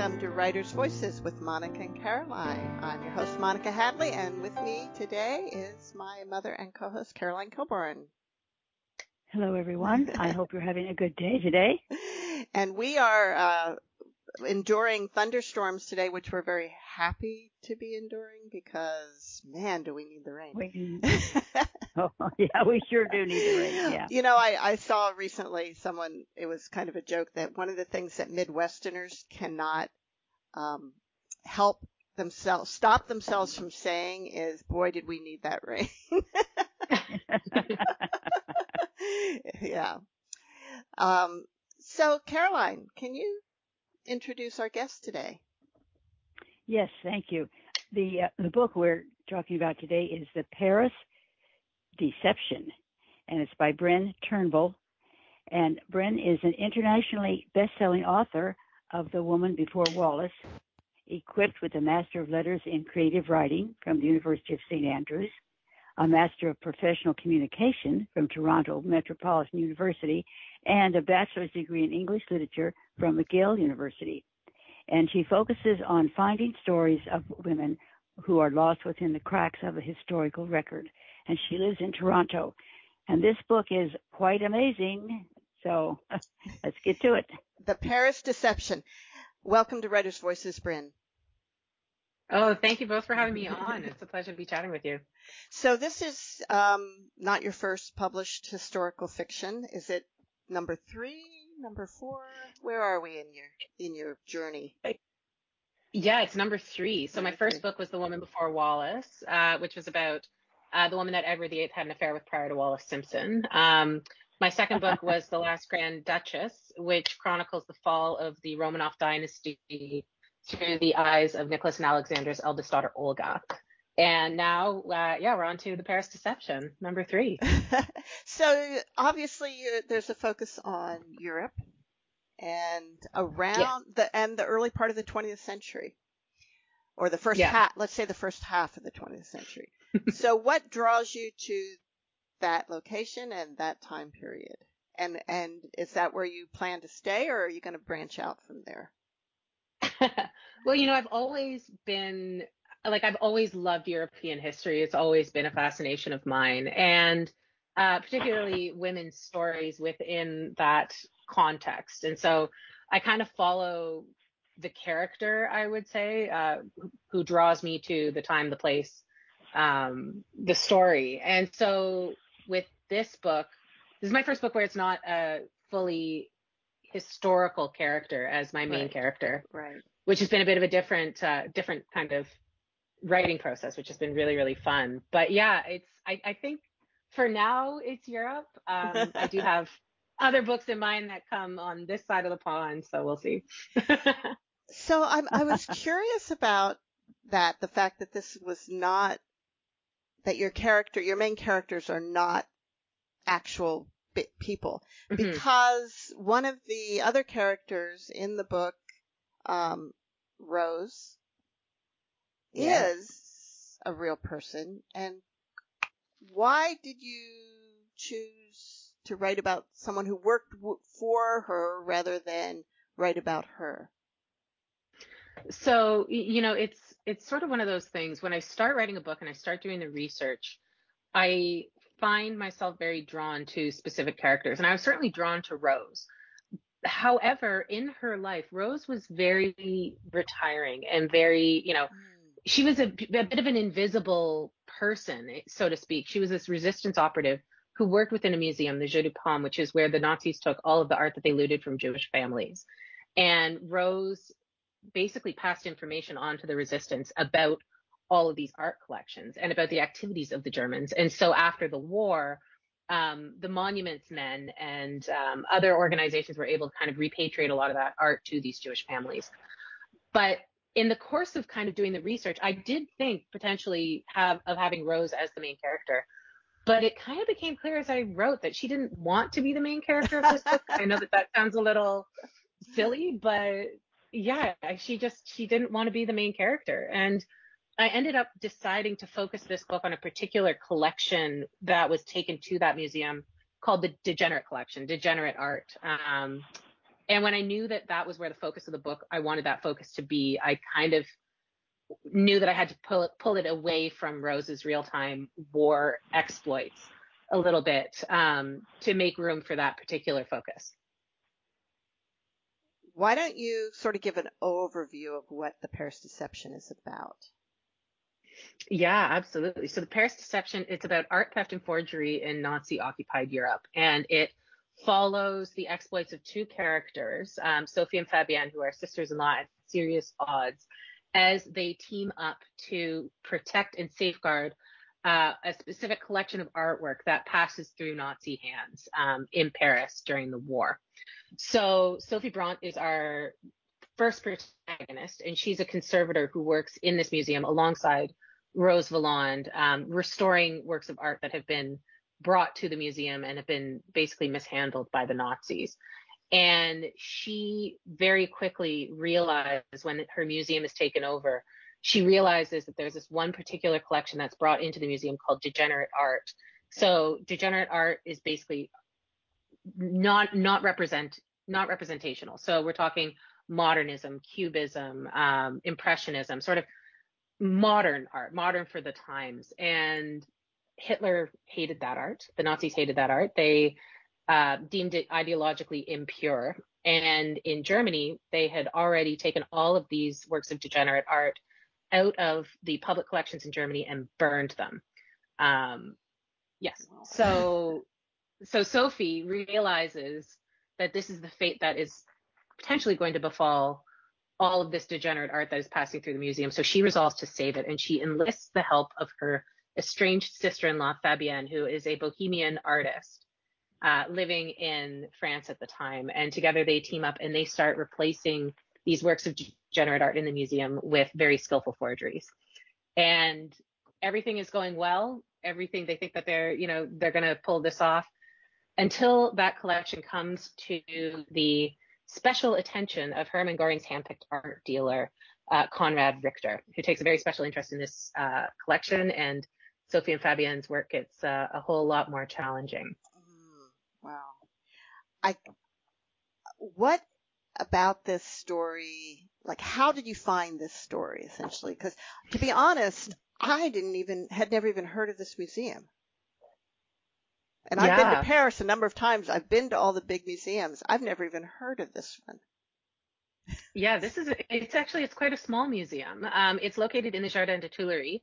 Welcome to Writer's Voices with Monica and Caroline. I'm your host, Monica Hadley, and with me today is my mother and co-host, Caroline Coburn. Hello, everyone. I hope you're having a good day today. And we are enduring thunderstorms today, which we're very happy to be enduring because, man, do we need the rain. Oh, yeah, we sure do need the rain. Yeah. You know, I saw recently someone, it was kind of a joke, that one of the things that Midwesterners cannot help themselves, stop themselves from saying is, boy, did we need that rain. Yeah. So, Caroline, can you introduce our guest today? Yes, thank you. The book we're talking about today is The Paris Deception, and it's by Bryn Turnbull. And Bryn is an internationally best-selling author of The Woman Before Wallis, equipped with a Master of Letters in Creative Writing from the University of St. Andrews, a Master of Professional Communication from Toronto Metropolitan University, and a bachelor's degree in English literature from McGill University. And she focuses on finding stories of women who are lost within the cracks of a historical record. And she lives in Toronto. And this book is quite amazing. So let's get to it. The Paris Deception. Welcome to Writer's Voices, Bryn. Oh, thank you both for having me on. It's a pleasure to be chatting with you. So this is not your first published historical fiction. Is it number 3, number 4? Where are we in your journey? Yeah, it's number 3. So my first book was The Woman Before Wallis, which was about the woman that Edward VIII had an affair with prior to Wallis Simpson. My second book was The Last Grand Duchess, which chronicles the fall of the Romanov dynasty through the eyes of Nicholas and Alexander's eldest daughter, Olga. And now, we're on to The Paris Deception, number 3. So obviously there's a focus on Europe and the early part of the 20th century, or the first half, let's say the first half of the 20th century. So what draws you to that location and that time period? And is that where you plan to stay, or are you going to branch out from there? Well, you know, I've always loved European history. It's always been a fascination of mine, and particularly women's stories within that context. And so I kind of follow the character, I would say, who draws me to the time, the place, the story. And so with this book, this is my first book where it's not a fully historical character as my main character, right? Which has been a bit of a different kind of writing process, which has been really, really fun. But yeah, I think for now it's Europe. I do have other books in mind that come on this side of the pond, so we'll see. So I was curious about that, the fact that this was not, that your main characters are not actual people, mm-hmm. because one of the other characters in the book, Rose, is a real person. And why did you choose to write about someone who worked for her rather than write about her? So, you know, it's sort of one of those things. When I start writing a book and I start doing the research, I find myself very drawn to specific characters. And I was certainly drawn to Rose. However, in her life, Rose was very retiring and very, you know, she was a bit of an invisible person, so to speak. She was this resistance operative who worked within a museum, the Jeu de Paume, which is where the Nazis took all of the art that they looted from Jewish families. And Rose basically passed information on to the resistance about all of these art collections and about the activities of the Germans. And so after the war, the Monuments Men and other organizations were able to kind of repatriate a lot of that art to these Jewish families. But in the course of kind of doing the research, I did think potentially of having Rose as the main character, but it kind of became clear as I wrote that she didn't want to be the main character of this book. I know that sounds a little silly, but yeah, she didn't want to be the main character. And I ended up deciding to focus this book on a particular collection that was taken to that museum called the Degenerate collection, Degenerate art. And when I knew that that was where the focus of the book, I wanted that focus to be, I kind of knew that I had to pull it away from Rose's real-time war exploits a little bit to make room for that particular focus. Why don't you sort of give an overview of what The Paris Deception is about? Yeah, absolutely. So The Paris Deception, it's about art theft and forgery in Nazi-occupied Europe. And it follows the exploits of two characters, Sophie and Fabienne, who are sisters-in-law at serious odds, as they team up to protect and safeguard a specific collection of artwork that passes through Nazi hands in Paris during the war. So Sophie Bront is our first protagonist, and she's a conservator who works in this museum alongside Rose Valland, restoring works of art that have been brought to the museum and have been basically mishandled by the Nazis. And she very quickly realizes when her museum is taken over, she realizes that there's this one particular collection that's brought into the museum called Degenerate art. So Degenerate art is basically not representational. So we're talking modernism, cubism, impressionism, sort of modern art, modern for the times. And Hitler hated that art. The Nazis hated that art. They deemed it ideologically impure. And in Germany, they had already taken all of these works of Degenerate art out of the public collections in Germany and burned them. Yes. So Sophie realizes that this is the fate that is potentially going to befall all of this degenerate art that is passing through the museum. So she resolves to save it, and she enlists the help of her estranged sister-in-law, Fabienne, who is a bohemian artist living in France at the time. And together they team up and they start replacing these works of degenerate art in the museum with very skillful forgeries. And everything is going well. Everything, they think that they're going to pull this off, until that collection comes to the special attention of Hermann Göring's handpicked art dealer, Konrad Richter, who takes a very special interest in this collection. And Sophie and Fabienne's work gets a whole lot more challenging. Wow. What about this story? Like, how did you find this story, essentially? Because, to be honest, I had never even heard of this museum. And I've been to Paris a number of times. I've been to all the big museums. I've never even heard of this one. Yeah, it's quite a small museum. It's located in the Jardin de Tuileries.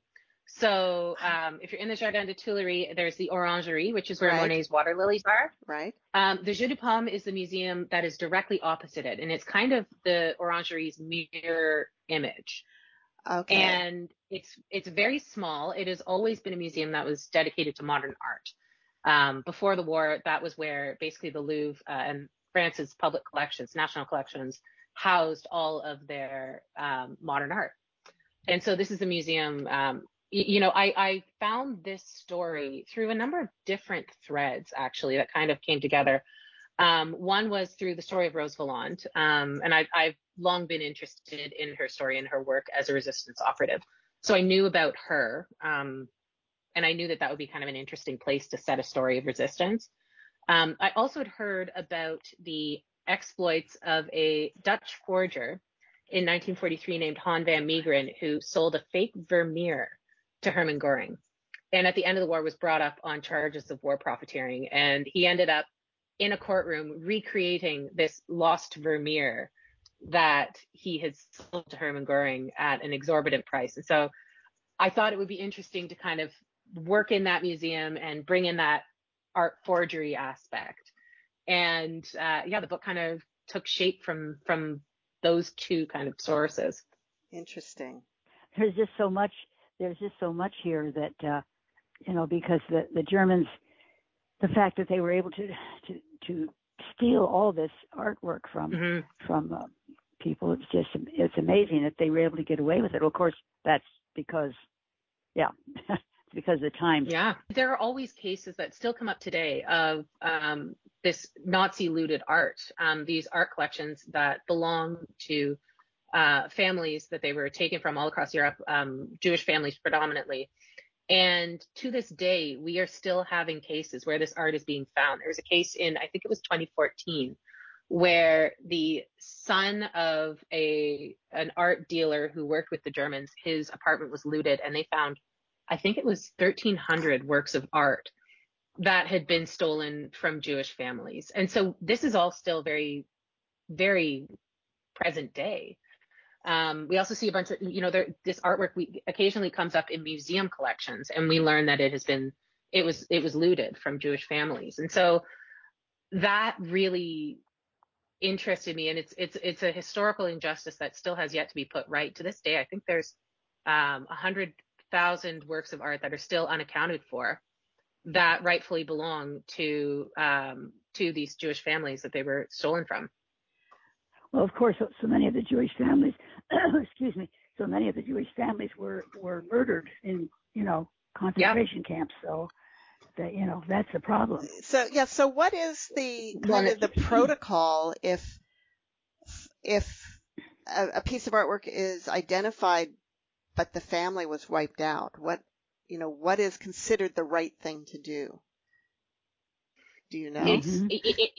So if you're in the Jardin de Tuileries, there's the Orangerie, which is where Monet's water lilies are. Right. The Jeu de Paume is the museum that is directly opposite it, and it's kind of the Orangerie's mirror image. Okay. And it's very small. It has always been a museum that was dedicated to modern art. Before the war, that was where basically the Louvre and France's public collections, national collections, housed all of their modern art. And so this is a museum. I found this story through a number of different threads, actually, that kind of came together. One was through the story of Rose Valland, and I've long been interested in her story and her work as a resistance operative. So I knew about her, and I knew that would be kind of an interesting place to set a story of resistance. I also had heard about the exploits of a Dutch forger in 1943 named Han van Meegeren, who sold a fake Vermeer to Hermann Göring, and at the end of the war was brought up on charges of war profiteering, and he ended up in a courtroom recreating this lost Vermeer that he had sold to Hermann Göring at an exorbitant price. And so I thought it would be interesting to kind of work in that museum and bring in that art forgery aspect. And the book kind of took shape from those two kind of sources. Interesting. There's just so much here that, because the Germans, the fact that they were able to steal all this artwork from people, it's amazing that they were able to get away with it. Well, of course, that's because of the times. Yeah. There are always cases that still come up today of this Nazi looted art, these art collections that belong to families that they were taken from all across Europe, Jewish families predominantly. And to this day, we are still having cases where this art is being found. There was a case in, I think it was 2014, where the son of an art dealer who worked with the Germans, his apartment was looted, and they found, I think it was 1,300 works of art that had been stolen from Jewish families. And so this is all still very, very present day. We also see a bunch of, this artwork occasionally comes up in museum collections, and we learn that it was looted from Jewish families. And so that really interested me, and it's a historical injustice that still has yet to be put right to this day. I think there's 100,000 works of art that are still unaccounted for that rightfully belong to these Jewish families that they were stolen from. Well, of course, so many of the Jewish families, were murdered in, concentration camps. So that, that's a problem. So, yeah. So what is the kind of the protocol if a piece of artwork is identified, but the family was wiped out? What is considered the right thing to do? Do you know? That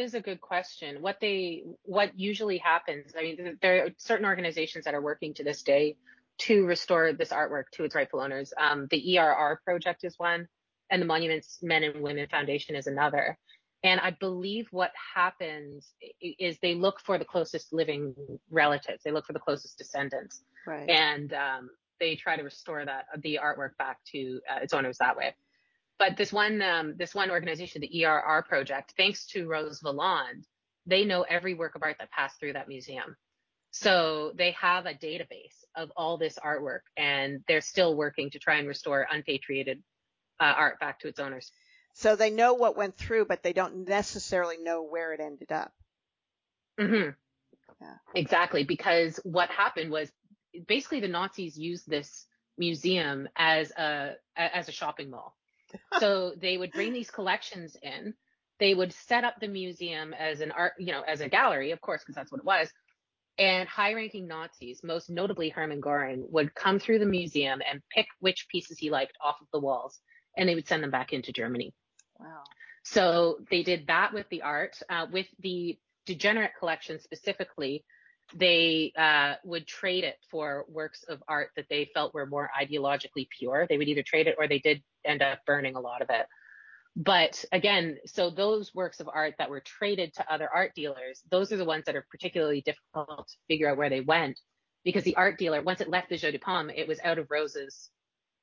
is a good question. What usually happens, there are certain organizations that are working to this day to restore this artwork to its rightful owners. The ERR Project is one, and the Monuments Men and Women Foundation is another. And I believe what happens is they look for the closest living relatives. They look for the closest descendants. Right. And they try to restore the artwork back to its owners that way. But this one organization, the ERR Project, thanks to Rose Valland, they know every work of art that passed through that museum. So they have a database of all this artwork, and they're still working to try and restore unpatriated art back to its owners. So they know what went through, but they don't necessarily know where it ended up. Mm-hmm. Yeah. Exactly, because what happened was basically the Nazis used this museum as a shopping mall. So they would bring these collections in. They would set up the museum as an art, as a gallery, of course, because that's what it was. And high-ranking Nazis, most notably Hermann Göring, would come through the museum and pick which pieces he liked off of the walls, and they would send them back into Germany. Wow. So they did that with the art. With the Degenerate collection specifically, they would trade it for works of art that they felt were more ideologically pure. They would either trade it or they did end up burning a lot of it. But again, so those works of art that were traded to other art dealers, those are the ones that are particularly difficult to figure out where they went, because the art dealer, once it left the Jeu de Paume, it was out of Rose's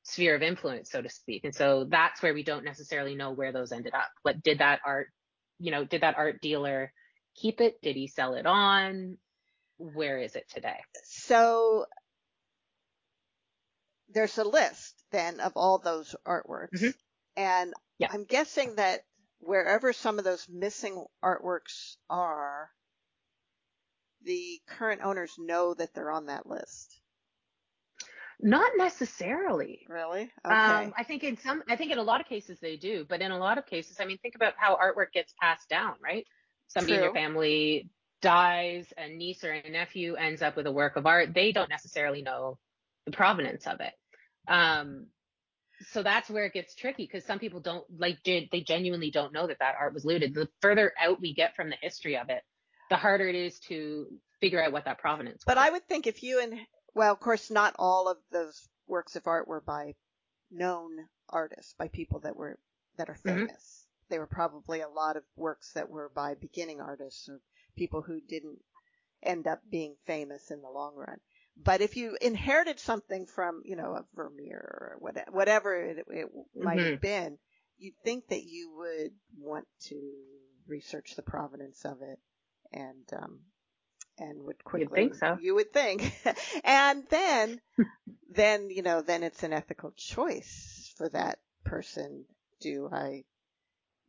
sphere of influence, so to speak. And so that's where we don't necessarily know where those ended up. But did that art dealer keep it? Did he sell it on? Where is it today? So there's a list then of all those artworks. Mm-hmm. And yeah. I'm guessing that wherever some of those missing artworks are, the current owners know that they're on that list. Not necessarily. Really? Okay. I think in a lot of cases they do, but in a lot of cases, think about how artwork gets passed down, right? Somebody in your family dies, a niece or a nephew ends up with a work of art. They don't necessarily know the provenance of it. So that's where it gets tricky, because some people they genuinely don't know that art was looted. The further out we get from the history of it, the harder it is to figure out what that provenance was. But I would think if well, of course, not all of those works of art were by known artists, by people that are famous. Mm-hmm. They were probably a lot of works that were by beginning artists or people who didn't end up being famous in the long run. But if you inherited something from, a Vermeer or whatever it might mm-hmm. have been, you'd think that you would want to research the provenance of it and would quickly. You'd think so. You would think. And then it's an ethical choice for that person.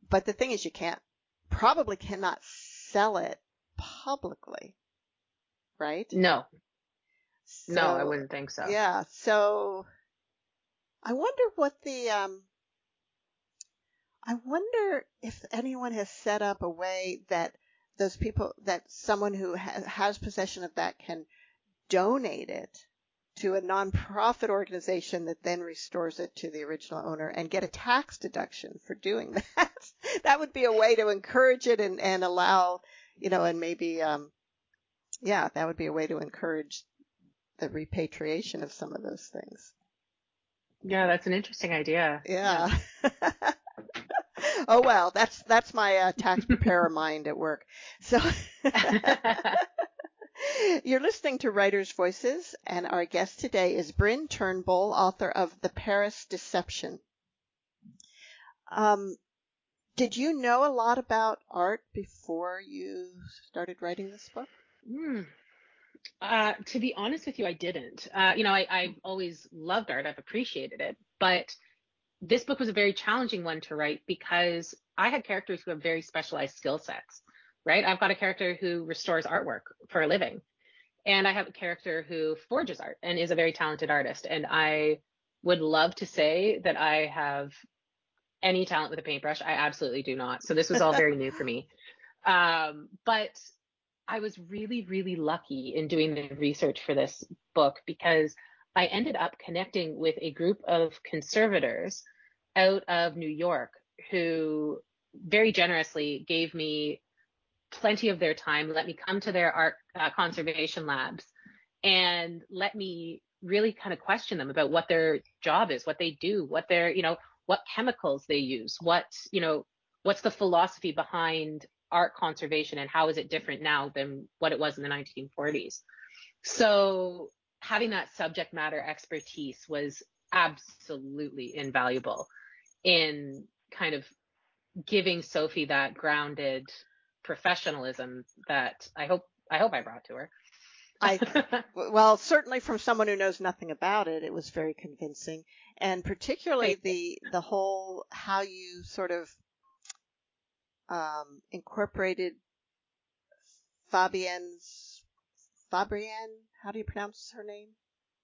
But the thing is, you probably cannot sell it publicly, right? No. So, no, I wouldn't think so. Yeah. So I wonder I wonder if anyone has set up a way that those people, that someone who has possession of that can donate it to a nonprofit organization that then restores it to the original owner and get a tax deduction for doing that. That would be a way to encourage it and allow, you know, and maybe, yeah, that would be a way to encourage the repatriation of some of those things. Yeah, that's an interesting idea. Yeah. Oh, well, that's my tax preparer mind at work. So you're listening to Writer's Voices, and our guest today is Bryn Turnbull, author of The Paris Deception. Did you know a lot about art before you started writing this book? To be honest with you, I didn't. I've always loved art. I've appreciated it. But this book was a very challenging one to write because I had characters who have very specialized skill sets, right? I've got a character who restores artwork for a living. And I have a character who forges art and is a very talented artist. And I would love to say that I have any talent with a paintbrush. I absolutely do not. So this was all very new for me. But I was really, really lucky in doing the research for this book because I ended up connecting with a group of conservators out of New York who very generously gave me plenty of their time, let me come to their art conservation labs, and let me really kind of question them about what their job is, what they do, what their, you know, what chemicals they use, what, you know, what's the philosophy behind art conservation and how is it different now than what it was in the 1940s. So having that subject matter expertise was absolutely invaluable in kind of giving Sophie that grounded professionalism that I hope I brought to her. Well, certainly from someone who knows nothing about it, it was very convincing. And particularly the whole, how you sort of incorporated Fabienne, how do you pronounce her name?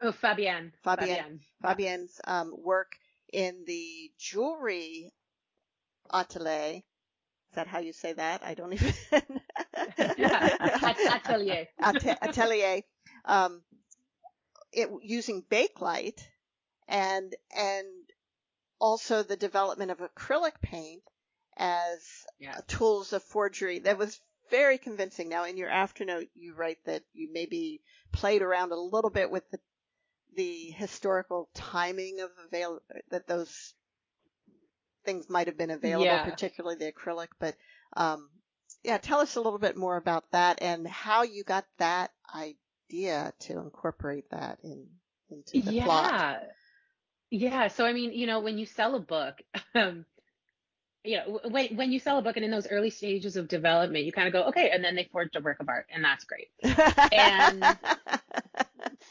Oh, Fabienne. Fabienne's work in the jewelry atelier. Is that how you say that? I don't even. Atelier. Atelier. It using Bakelite and also the development of acrylic paint as tools of forgery. That was very convincing. Now, in your afternote, you write that you maybe played around a little bit with the historical timing of that those things might have been available, particularly the acrylic. But tell us a little bit more about that and how you got that idea to incorporate that into the plot. Yeah. So, I mean, you know, when you sell a book, when you sell a book and in those early stages of development, you kind of go, okay, and then they forged a work of art, and that's great. And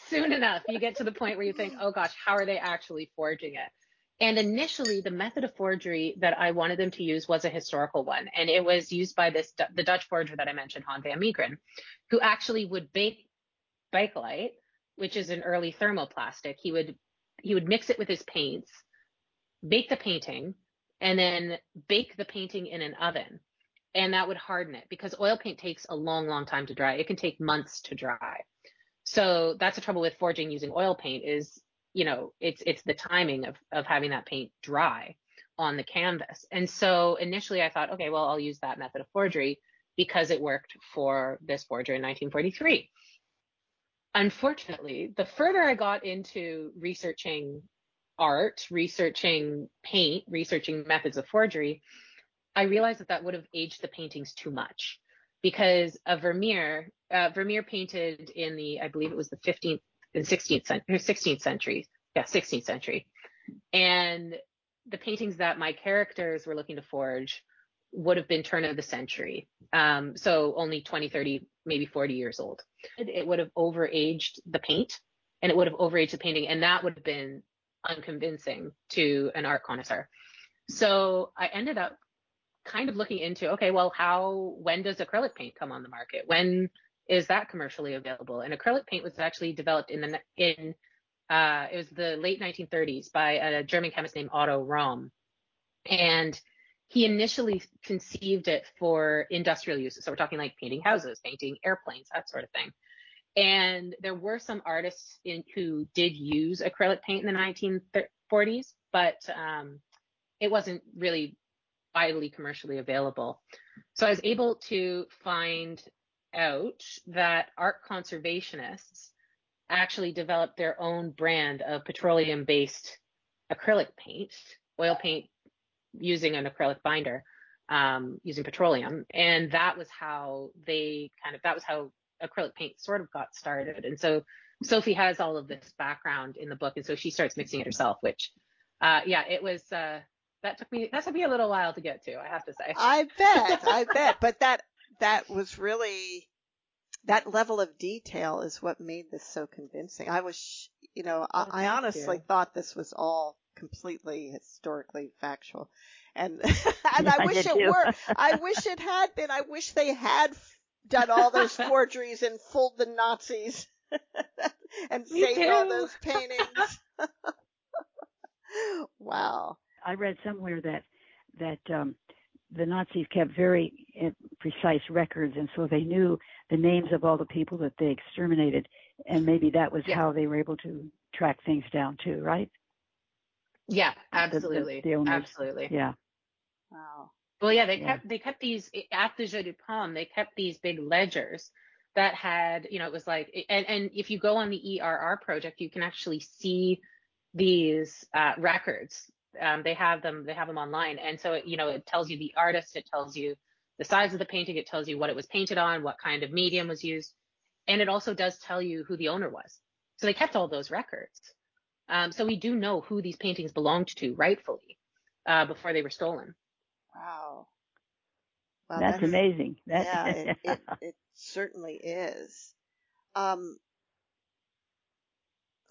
soon enough, you get to the point where you think, oh gosh, how are they actually forging it? And initially, the method of forgery that I wanted them to use was a historical one. And it was used by the Dutch forger that I mentioned, Han van Meegeren, who actually would bake Bakelite, which is an early thermoplastic. He would mix it with his paints, bake the painting, and then bake the painting in an oven. And that would harden it because oil paint takes a long, long time to dry. It can take months to dry. So that's the trouble with forging using oil paint is, you know, it's the timing of having that paint dry on the canvas. And so initially I thought, okay, well, I'll use that method of forgery because it worked for this forger in 1943. Unfortunately, the further I got into researching art, researching paint, researching methods of forgery, I realized that would have aged the paintings too much because a Vermeer painted in the, I believe it was the 15th and 16th century. Yeah, 16th century. And the paintings that my characters were looking to forge would have been turn of the century. So only 20, 30, maybe 40 years old. It would have overaged the paint and it would have overaged the painting. And that would have been unconvincing to an art connoisseur. So I ended up kind of looking into, okay, well, when does acrylic paint come on the market? When is that commercially available? And acrylic paint was actually developed it was the late 1930s by a German chemist named Otto Röhm. And he initially conceived it for industrial use. So we're talking like painting houses, painting airplanes, that sort of thing. And there were some artists who did use acrylic paint in the 1940s, but it wasn't really widely commercially available. So I was able to find out that art conservationists actually developed their own brand of petroleum-based acrylic paint, oil paint using an acrylic binder, using petroleum. And that was how they that was how acrylic paint sort of got started. And so Sophie has all of this background in the book. And so she starts mixing it herself, which, it was, that took me a little while to get to, I have to say. I bet. But that was really, that level of detail is what made this so convincing. I was, I honestly thought this was all completely historically factual. And, and I wish it were. I wish it had been. I wish they had done all those forgeries and fooled the Nazis and saved all those paintings. Wow. I read somewhere that the Nazis kept very precise records, and so they knew the names of all the people that they exterminated, and maybe that was how they were able to track things down too, right? Yeah, absolutely. The owners. Absolutely. Yeah. Wow. Well, yeah, they kept these at the Jeu de Paume. They kept these big ledgers that had, it was like, and if you go on the ERR project, you can actually see these records. They have them online, and so it tells you the artist, it tells you the size of the painting, it tells you what it was painted on, what kind of medium was used, and it also does tell you who the owner was. So they kept all those records. So we do know who these paintings belonged to rightfully before they were stolen. Wow. Well, that's amazing. It certainly is.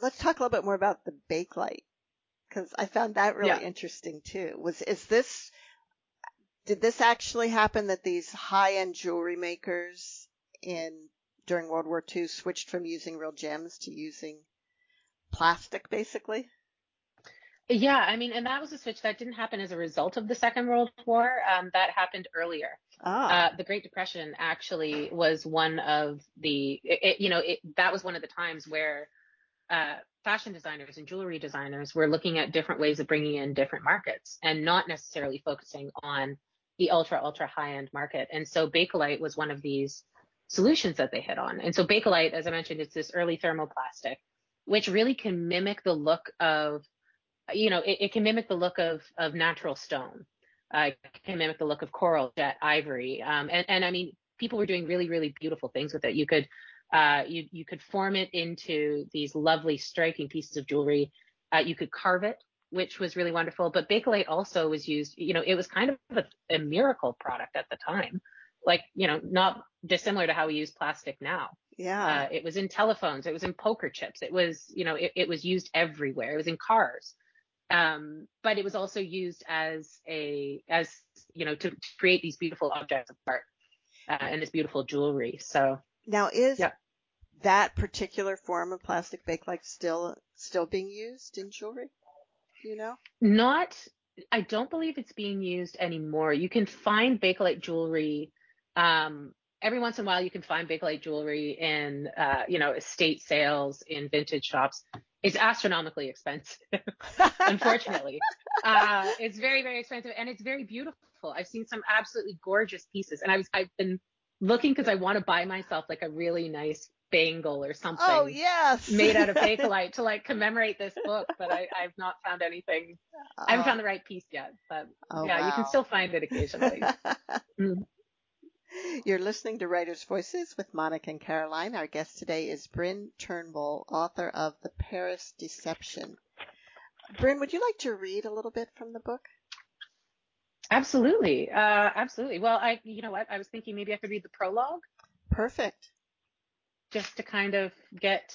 Let's talk a little bit more about the Bakelite, because I found that really interesting too. Did this actually happen, that these high-end jewelry makers during World War II switched from using real gems to using plastic, basically? Yeah, and that was a switch that didn't happen as a result of the Second World War. That happened earlier. The Great Depression actually was one of the, that was one of the times where fashion designers and jewelry designers were looking at different ways of bringing in different markets and not necessarily focusing on the ultra, ultra high-end market. And so Bakelite was one of these solutions that they hit on. And so Bakelite, as I mentioned, it's this early thermoplastic, which really can mimic the look of, it can mimic the look of natural stone. It can mimic the look of coral, jet, ivory. People were doing really, really beautiful things with it. You could you could form it into these lovely, striking pieces of jewelry. You could carve it, which was really wonderful. But Bakelite also was used, it was kind of a miracle product at the time, like, not dissimilar to how we use plastic now. Yeah. It was in telephones. It was in poker chips. It was, it was used everywhere. It was in cars. But it was also used to create these beautiful objects of art and this beautiful jewelry. So now is that particular form of plastic Bakelite still being used in jewelry? I don't believe it's being used anymore. You can find Bakelite jewelry. Every once in a while, you can find Bakelite jewelry in, estate sales, in vintage shops. It's astronomically expensive, unfortunately. It's very, very expensive, and it's very beautiful. I've seen some absolutely gorgeous pieces, and I've been looking because I want to buy myself like a really nice bangle or something. Oh, yes. Made out of Bakelite to like commemorate this book, but I've not found anything. Oh. I haven't found the right piece yet, but you can still find it occasionally. Mm. You're listening to Writers' Voices with Monica and Caroline. Our guest today is Bryn Turnbull, author of The Paris Deception. Bryn, would you like to read a little bit from the book? Absolutely. Absolutely. Well, I was thinking maybe I could read the prologue. Perfect. Just to kind of get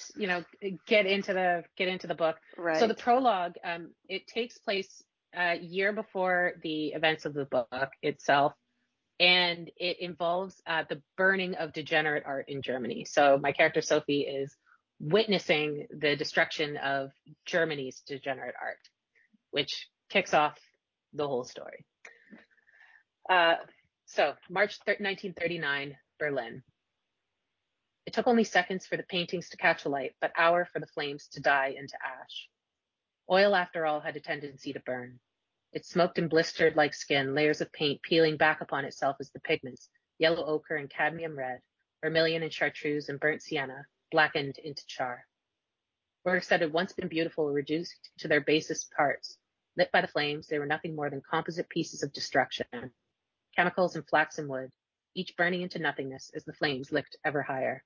into the book. Right. So the prologue, it takes place a year before the events of the book itself. And it involves the burning of degenerate art in Germany. So my character, Sophie, is witnessing the destruction of Germany's degenerate art, which kicks off the whole story. So March 1939, Berlin. It took only seconds for the paintings to catch alight, but hours for the flames to die into ash. Oil, after all, had a tendency to burn. It smoked and blistered like skin, layers of paint peeling back upon itself as the pigments, yellow ochre and cadmium red, vermilion and chartreuse and burnt sienna, blackened into char. Works that had once been beautiful were reduced to their basest parts. Lit by the flames, they were nothing more than composite pieces of destruction, chemicals and flax and wood, each burning into nothingness as the flames licked ever higher.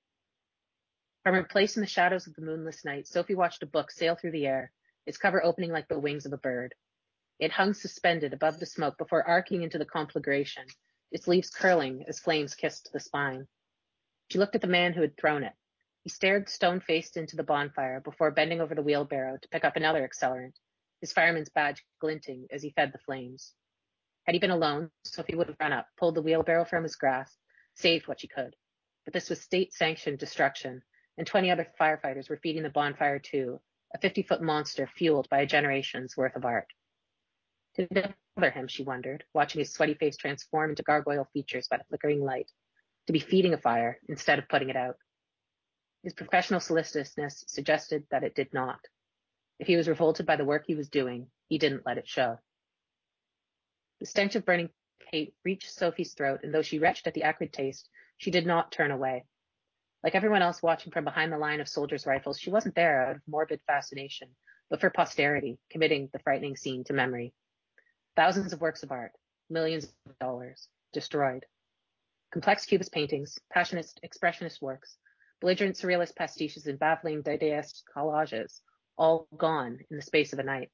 From her place in the shadows of the moonless night, Sophie watched a book sail through the air, its cover opening like the wings of a bird. It hung suspended above the smoke before arcing into the conflagration, its leaves curling as flames kissed the spine. She looked at the man who had thrown it. He stared stone-faced into the bonfire before bending over the wheelbarrow to pick up another accelerant, his fireman's badge glinting as he fed the flames. Had he been alone, Sophie would have run up, pulled the wheelbarrow from his grasp, saved what she could. But this was state-sanctioned destruction, and 20 other firefighters were feeding the bonfire too, a 50-foot monster fueled by a generation's worth of art. Did it bother him, she wondered, watching his sweaty face transform into gargoyle features by the flickering light, to be feeding a fire instead of putting it out. His professional solicitousness suggested that it did not. If he was revolted by the work he was doing, he didn't let it show. The stench of burning paint reached Sophie's throat, and though she retched at the acrid taste, she did not turn away. Like everyone else watching from behind the line of soldiers' rifles, she wasn't there out of morbid fascination, but for posterity, committing the frightening scene to memory. Thousands of works of art, millions of dollars, destroyed. Complex Cubist paintings, passionate expressionist works, belligerent surrealist pastiches, and baffling dadaist collages, all gone in the space of a night.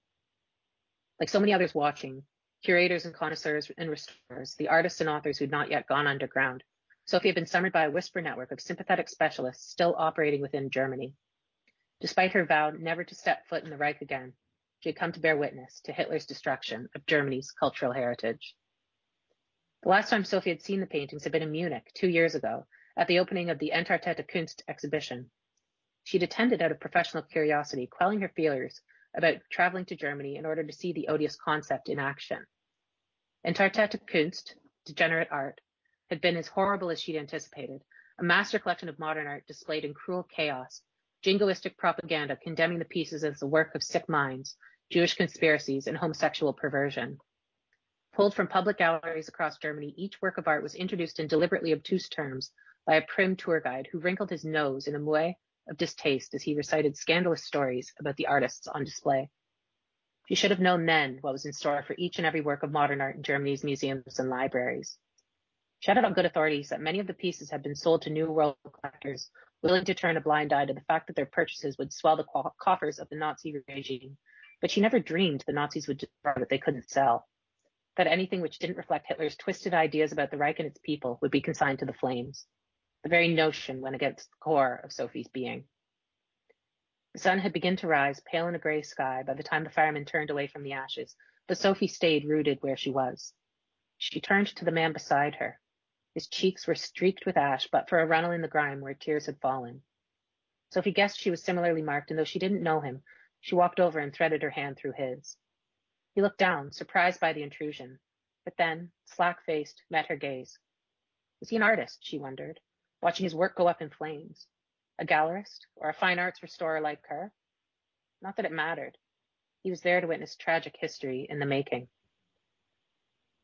Like so many others watching, curators and connoisseurs and restorers, the artists and authors who'd not yet gone underground, Sophie had been summoned by a whisper network of sympathetic specialists still operating within Germany. Despite her vow never to step foot in the Reich again, she had come to bear witness to Hitler's destruction of Germany's cultural heritage. The last time Sophie had seen the paintings had been in Munich 2 years ago, at the opening of the Entartete Kunst exhibition. She'd attended out of professional curiosity, quelling her fears about traveling to Germany in order to see the odious concept in action. Entartete Kunst, Degenerate Art, had been as horrible as she'd anticipated, a master collection of modern art displayed in cruel chaos, jingoistic propaganda condemning the pieces as the work of sick minds, Jewish conspiracies, and homosexual perversion. Pulled from public galleries across Germany, each work of art was introduced in deliberately obtuse terms by a prim tour guide who wrinkled his nose in a moue of distaste as he recited scandalous stories about the artists on display. She should have known then what was in store for each and every work of modern art in Germany's museums and libraries. She had it on good authorities that many of the pieces had been sold to New World collectors willing to turn a blind eye to the fact that their purchases would swell the coffers of the Nazi regime, but she never dreamed the Nazis would discover that they couldn't sell, that anything which didn't reflect Hitler's twisted ideas about the Reich and its people would be consigned to the flames. The very notion went against the core of Sophie's being. The sun had begun to rise, pale in a grey sky, by the time the firemen turned away from the ashes, but Sophie stayed rooted where she was. She turned to the man beside her. His cheeks were streaked with ash, but for a runnel in the grime where tears had fallen. Sophie guessed she was similarly marked, and though she didn't know him, she walked over and threaded her hand through his. He looked down, surprised by the intrusion, but then, slack-faced, met her gaze. Was he an artist, she wondered, watching his work go up in flames? A gallerist or a fine arts restorer like her? Not that it mattered. He was there to witness tragic history in the making.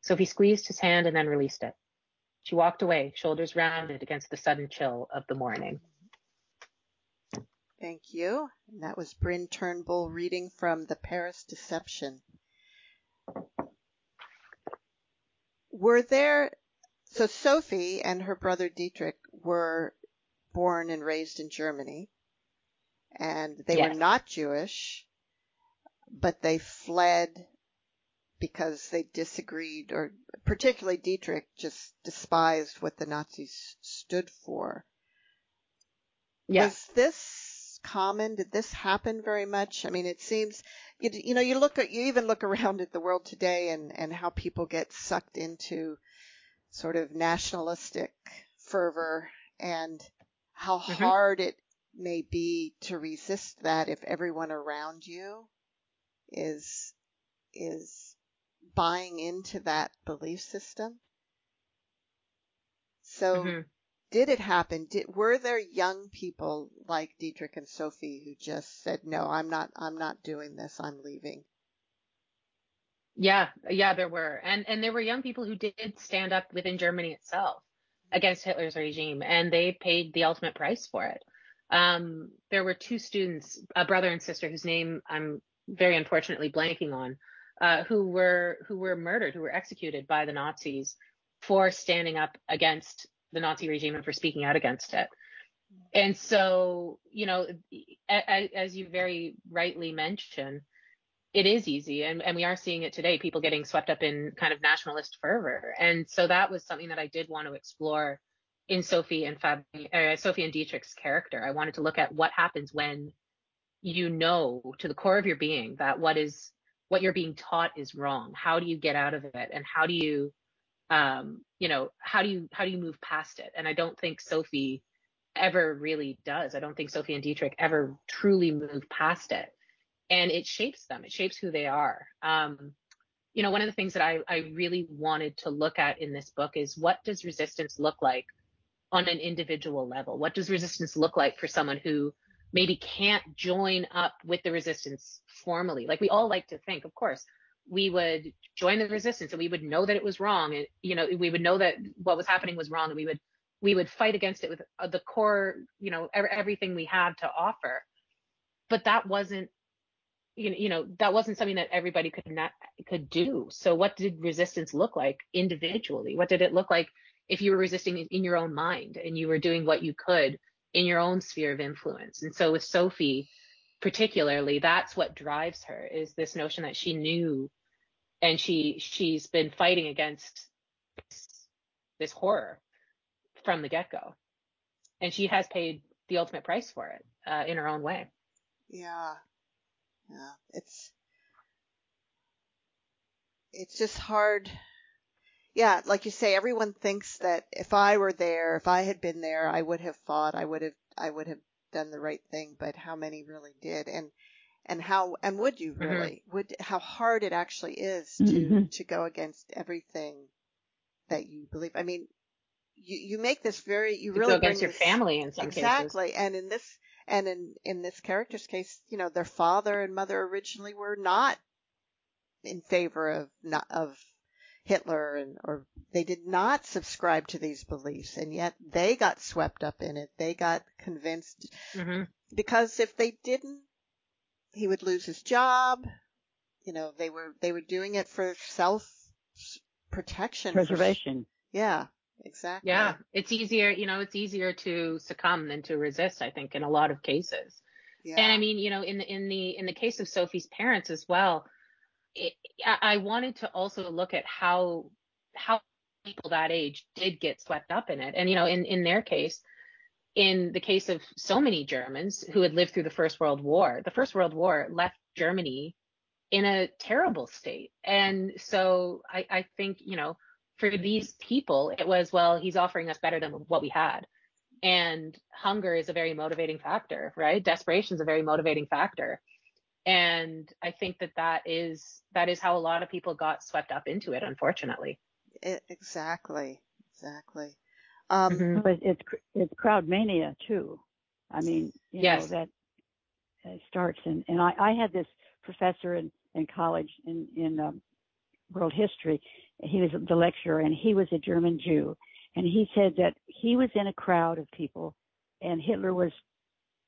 Sophie squeezed his hand and then released it. She walked away, shoulders rounded against the sudden chill of the morning. Thank you. And that was Bryn Turnbull reading from The Paris Deception. So Sophie and her brother Dietrich were born and raised in Germany, and they were not Jewish, but they fled because they disagreed, or particularly Dietrich just despised what the Nazis stood for. Yeah. Was this common? Did this happen very much? I mean, it seems, you even look around at the world today and how people get sucked into sort of nationalistic fervor and how hard it may be to resist that if everyone around you is buying into that belief system. So Did it happen? Were there young people like Dietrich and Sophie who just said, no, I'm not doing this, I'm leaving? Yeah, there were. And there were young people who did stand up within Germany itself against Hitler's regime, and they paid the ultimate price for it. There were two students, a brother and sister, whose name I'm very unfortunately blanking on, who were murdered, who were executed by the Nazis for standing up against the Nazi regime and for speaking out against it. And so, you know, as you very rightly mention, it is easy. And we are seeing it today, people getting swept up in kind of nationalist fervor. And so that was something that I did want to explore in Sophie and Dietrich's character. I wanted to look at what happens when you know to the core of your being that what you're being taught is wrong. How do you get out of it? And how do you, how do you move past it? And I don't think Sophie ever really does. I don't think Sophie and Dietrich ever truly move past it. And it shapes them. It shapes who they are. You know, one of the things that I really wanted to look at in this book is, what does resistance look like on an individual level? What does resistance look like for someone who maybe can't join up with the resistance formally? Like, we all like to think, of course, we would join the resistance and we would know that it was wrong. And, you know, we would know that what was happening was wrong, and we would fight against it with the core, you know, everything we had to offer. But that wasn't something that everybody could do. So what did resistance look like individually? What did it look like if you were resisting in your own mind and you were doing what you could in your own sphere of influence? And so with Sophie particularly, that's what drives her, is this notion that she knew, and she's been fighting against this horror from the get-go, and she has paid the ultimate price for it in her own way. Yeah. Yeah, it's just hard. Yeah, like you say, everyone thinks that if I were there, if I had been there, I would have fought, I would have done the right thing. But how many really did, and would you really? Mm-hmm. How hard it actually is to mm-hmm. to go against everything that you believe. I mean, you make this very you to really go against your family in some cases. And in this. And in this character's case, you know, their father and mother originally were not in favor of Hitler, or they did not subscribe to these beliefs, and yet they got swept up in it. They got convinced mm-hmm. because if they didn't, he would lose his job. You know, they were doing it for self-protection, preservation. Yeah. Exactly. Yeah, it's easier, you know, to succumb than to resist, I think, in a lot of cases. Yeah. And I mean, you know, in the case of Sophie's parents as well, I wanted to also look at how people that age did get swept up in it. And, you know, in their case, in the case of so many Germans who had lived through the First World War left Germany in a terrible state. And so I think, you know, for these people, it was, well, he's offering us better than what we had. And hunger is a very motivating factor, right? Desperation is a very motivating factor. And I think that is how a lot of people got swept up into it, unfortunately. Exactly. Mm-hmm. But it's crowd mania, too. I mean, you know, that starts. And I had this professor in college in world history. He was the lecturer, and he was a German Jew, and he said that he was in a crowd of people, and Hitler was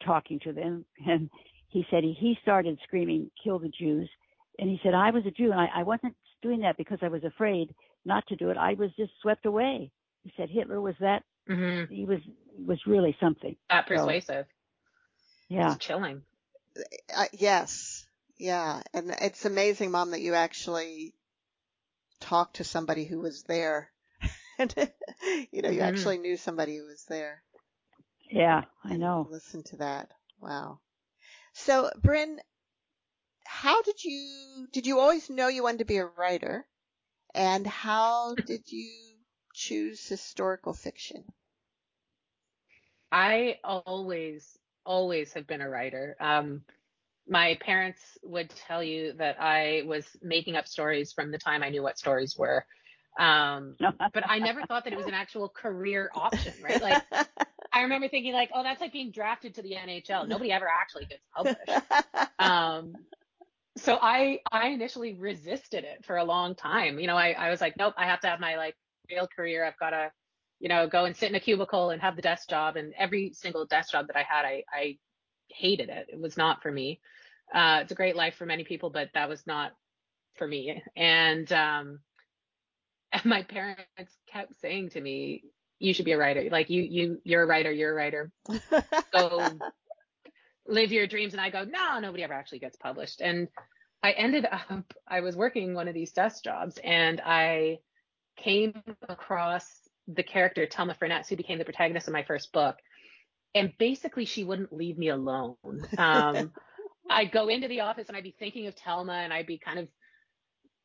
talking to them, and he said he started screaming, "Kill the Jews," and he said, "I was a Jew, and I wasn't doing that because I was afraid not to do it. I was just swept away." He said Hitler was that. Mm-hmm. He was really something. That persuasive. So, yeah. It's chilling. Yes. Yeah, and it's amazing, Mom, that you actually talk to somebody who was there and you know you mm-hmm. actually knew somebody who was there. Yeah, I know. Listen to that. Wow. So Bryn, how did you always know you wanted to be a writer, and how did you choose historical fiction? I always have been a writer. My parents would tell you that I was making up stories from the time I knew what stories were. But I never thought that it was an actual career option, right? Like, I remember thinking like, oh, that's like being drafted to the NHL. Nobody ever actually gets published. So I initially resisted it for a long time. You know, I was like, nope, I have to have my like real career. I've got to, you know, go and sit in a cubicle and have the desk job. And every single desk job that I had, I hated it. It was not for me. It's a great life for many people, but that was not for me. And my parents kept saying to me, you should be a writer. Like you're a writer, you're a writer. So live your dreams. And I go, no, nobody ever actually gets published. And I ended up, I was working one of these desk jobs and I came across the character Thelma Furness, who became the protagonist of my first book. And basically she wouldn't leave me alone. I'd go into the office and I'd be thinking of Thelma and I'd be kind of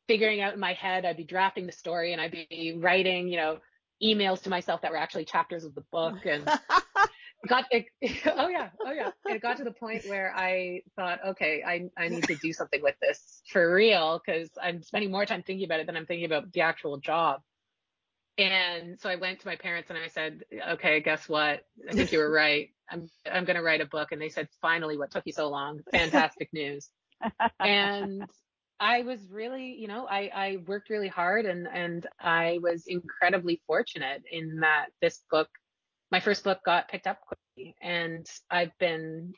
figuring out in my head, I'd be drafting the story and I'd be writing, you know, emails to myself that were actually chapters of the book. And Oh yeah. It got to the point where I thought, okay, I need to do something with this for real, because I'm spending more time thinking about it than I'm thinking about the actual job. And so I went to my parents and I said, okay, guess what? I think you were right. I'm going to write a book. And they said, finally, what took you so long? Fantastic news. And I was really, you know, I worked really hard and I was incredibly fortunate in that this book, my first book, got picked up quickly. And I've been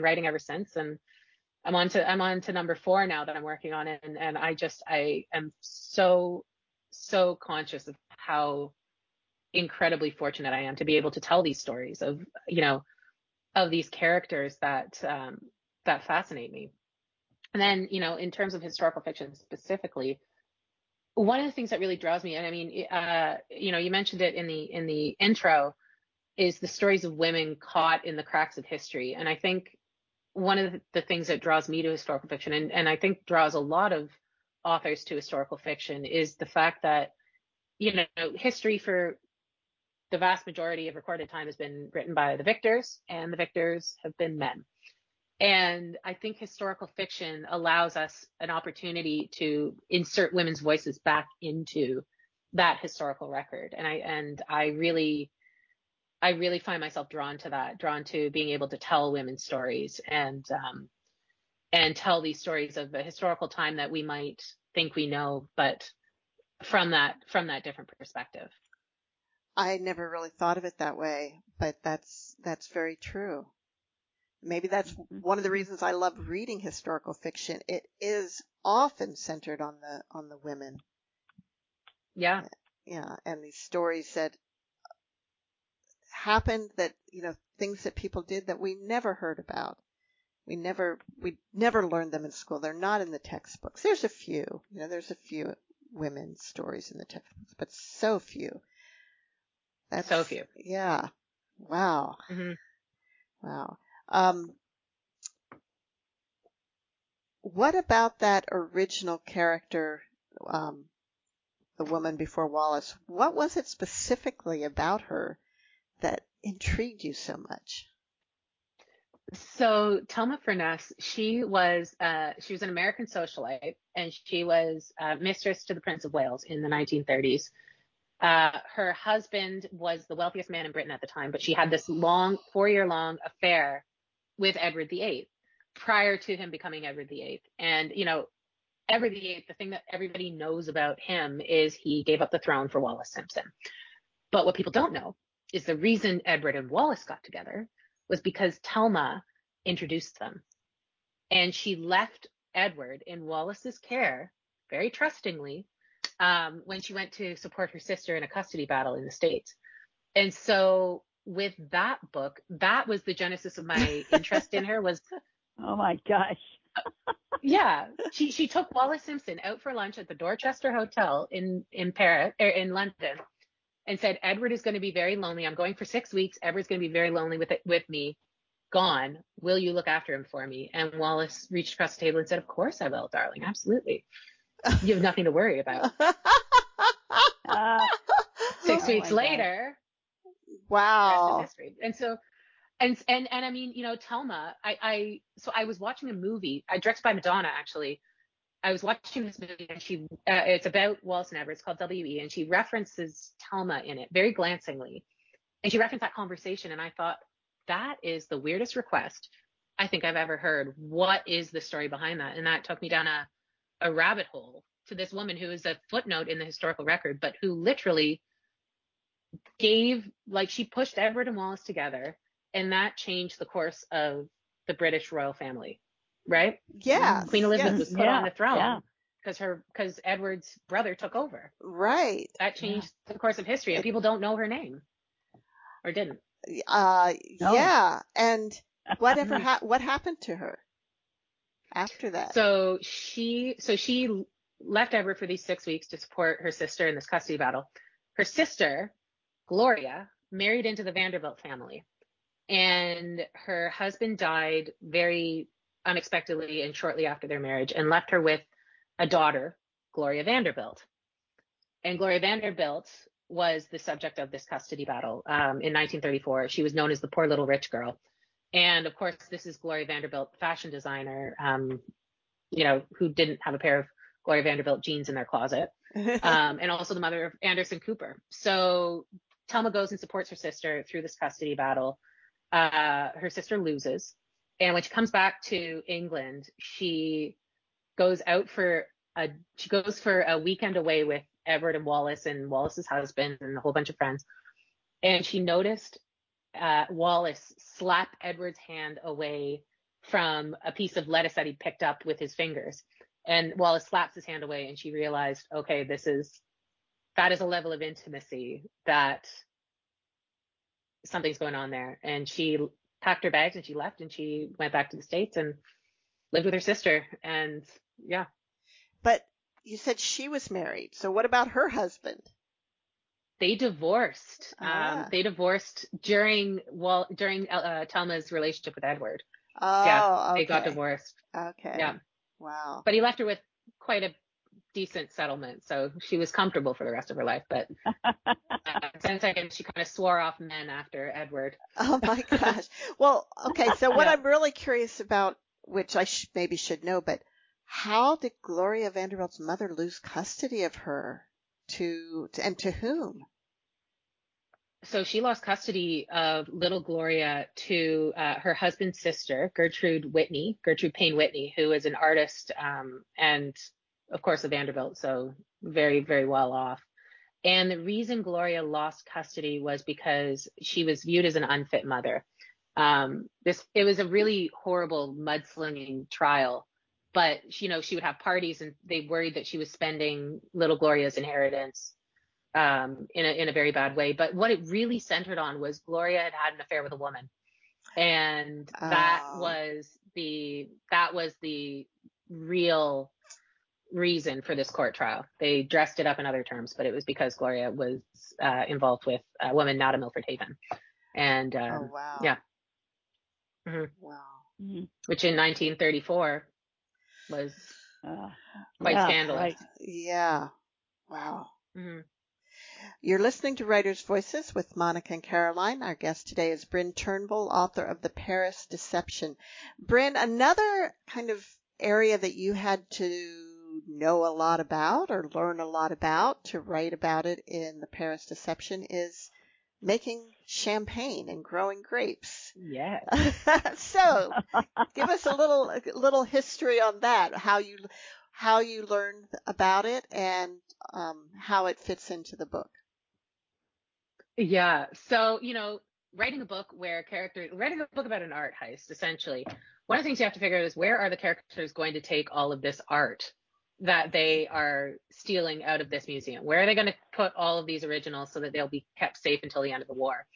writing ever since. And I'm on to number 4 now that I'm working on it. And I am so conscious of how incredibly fortunate I am to be able to tell these stories of, you know, of these characters that, that fascinate me. And then, you know, in terms of historical fiction specifically, one of the things that really draws me, and I mean, you know, you mentioned it in the intro, is the stories of women caught in the cracks of history. And I think one of the things that draws me to historical fiction, and I think draws a lot of authors to historical fiction, is the fact that, you know, history for the vast majority of recorded time has been written by the victors, and the victors have been men. And I think historical fiction allows us an opportunity to insert women's voices back into that historical record. And I really find myself drawn to that, drawn to being able to tell women's stories and tell these stories of a historical time that we might think we know, but from that different perspective. I never really thought of it that way, but that's very true. Maybe that's one of the reasons I love reading historical fiction. It is often centered on the women. Yeah. Yeah. And these stories that happened, that, you know, things that people did that we never heard about. We never learned them in school. They're not in the textbooks. There's a few, you know, women's stories in the textbooks, but so few. That's so few. Yeah. Wow. Mm-hmm. Wow. What about that original character, The Woman Before Wallis? What was it specifically about her that intrigued you so much? So Thelma Furness, she was an American socialite, and she was mistress to the Prince of Wales in the 1930s. Her husband was the wealthiest man in Britain at the time, but she had this long, 4-year-long affair with Edward VIII prior to him becoming Edward VIII. And, you know, Edward VIII, the thing that everybody knows about him is he gave up the throne for Wallis Simpson. But what people don't know is the reason Edward and Wallis got together was because Thelma introduced them. And she left Edward in Wallis's care, very trustingly, when she went to support her sister in a custody battle in the States. And so with that book, that was the genesis of my interest in her was... Oh my gosh. Yeah. She took Wallis Simpson out for lunch at the Dorchester Hotel in Paris, or in London, and said, Edward is going to be very lonely. I'm going for 6 weeks. Edward's going to be very lonely with me gone. Will you look after him for me? And Wallis reached across the table and said, of course I will, darling. Absolutely. You have nothing to worry about. 6 weeks later. Wow. History. And so, and I mean, you know, Thelma, I was watching a movie, directed by Madonna, actually, I was watching this movie, and she it's about Wallis and Edward. It's called W.E., and she references Thelma in it very glancingly. And she referenced that conversation, and I thought, that is the weirdest request I think I've ever heard. What is the story behind that? And that took me down a rabbit hole to this woman who is a footnote in the historical record, but who literally gave, like, she pushed Edward and Wallis together, and that changed the course of the British royal family, right? Yeah. Queen Elizabeth was put on the throne because because Edward's brother took over. Right. That changed the course of history, and people don't know her name, or didn't. Yeah. And what happened to her after that? So she left Edward for these 6 weeks to support her sister in this custody battle. Her sister, Gloria, married into the Vanderbilt family, and her husband died very unexpectedly and shortly after their marriage, and left her with a daughter, Gloria Vanderbilt. And Gloria Vanderbilt was the subject of this custody battle in 1934. She was known as the poor little rich girl. And of course, this is Gloria Vanderbilt, fashion designer, who didn't have a pair of Gloria Vanderbilt jeans in their closet, and also the mother of Anderson Cooper. So Thelma goes and supports her sister through this custody battle. Her sister loses. And when she comes back to England, she goes for a weekend away with Edward and Wallis's husband and a whole bunch of friends. And she noticed Wallis slap Edward's hand away from a piece of lettuce that he picked up with his fingers. And Wallis slaps his hand away, and she realized, okay, that is a level of intimacy that something's going on there. And she packed her bags and she left, and she went back to the States and lived with her sister. And yeah. But you said she was married. So what about her husband? They divorced. They divorced during Thelma's relationship with Edward. Oh, yeah, they got divorced. Okay. Yeah. Wow. But he left her with quite a decent settlement, so she was comfortable for the rest of her life. But since then, she kind of swore off men after Edward. Oh my gosh. Well, okay. So what I'm really curious about, which I maybe should know, but how did Gloria Vanderbilt's mother lose custody of her to whom? So she lost custody of little Gloria to her husband's sister, Gertrude Payne Whitney, who is an artist and, of course, a Vanderbilt, so very, very well off. And the reason Gloria lost custody was because she was viewed as an unfit mother. It was a really horrible mudslinging trial. But, she would have parties, and they worried that she was spending little Gloria's inheritance in a very bad way. But what it really centered on was Gloria had an affair with a woman. And that was the real reason for this court trial. They dressed it up in other terms, but it was because Gloria was involved with a woman not a Milford Haven. And yeah. Mm-hmm. Wow. Mm-hmm. Which in 1934 was quite scandalous. Right. Yeah. Wow. Mm-hmm. You're listening to Writer's Voices with Monica and Caroline. Our guest today is Bryn Turnbull, author of The Paris Deception. Bryn, another kind of area that you had to know a lot about or learn a lot about to write about it in The Paris Deception is making champagne and growing grapes. Yeah. So, give us a little history on that. How you learned about it and how it fits into the book. Yeah. So, writing a book about an art heist, essentially. One of the things you have to figure out is where are the characters going to take all of this art that they are stealing out of this museum? Where are they going to put all of these originals so that they'll be kept safe until the end of the war?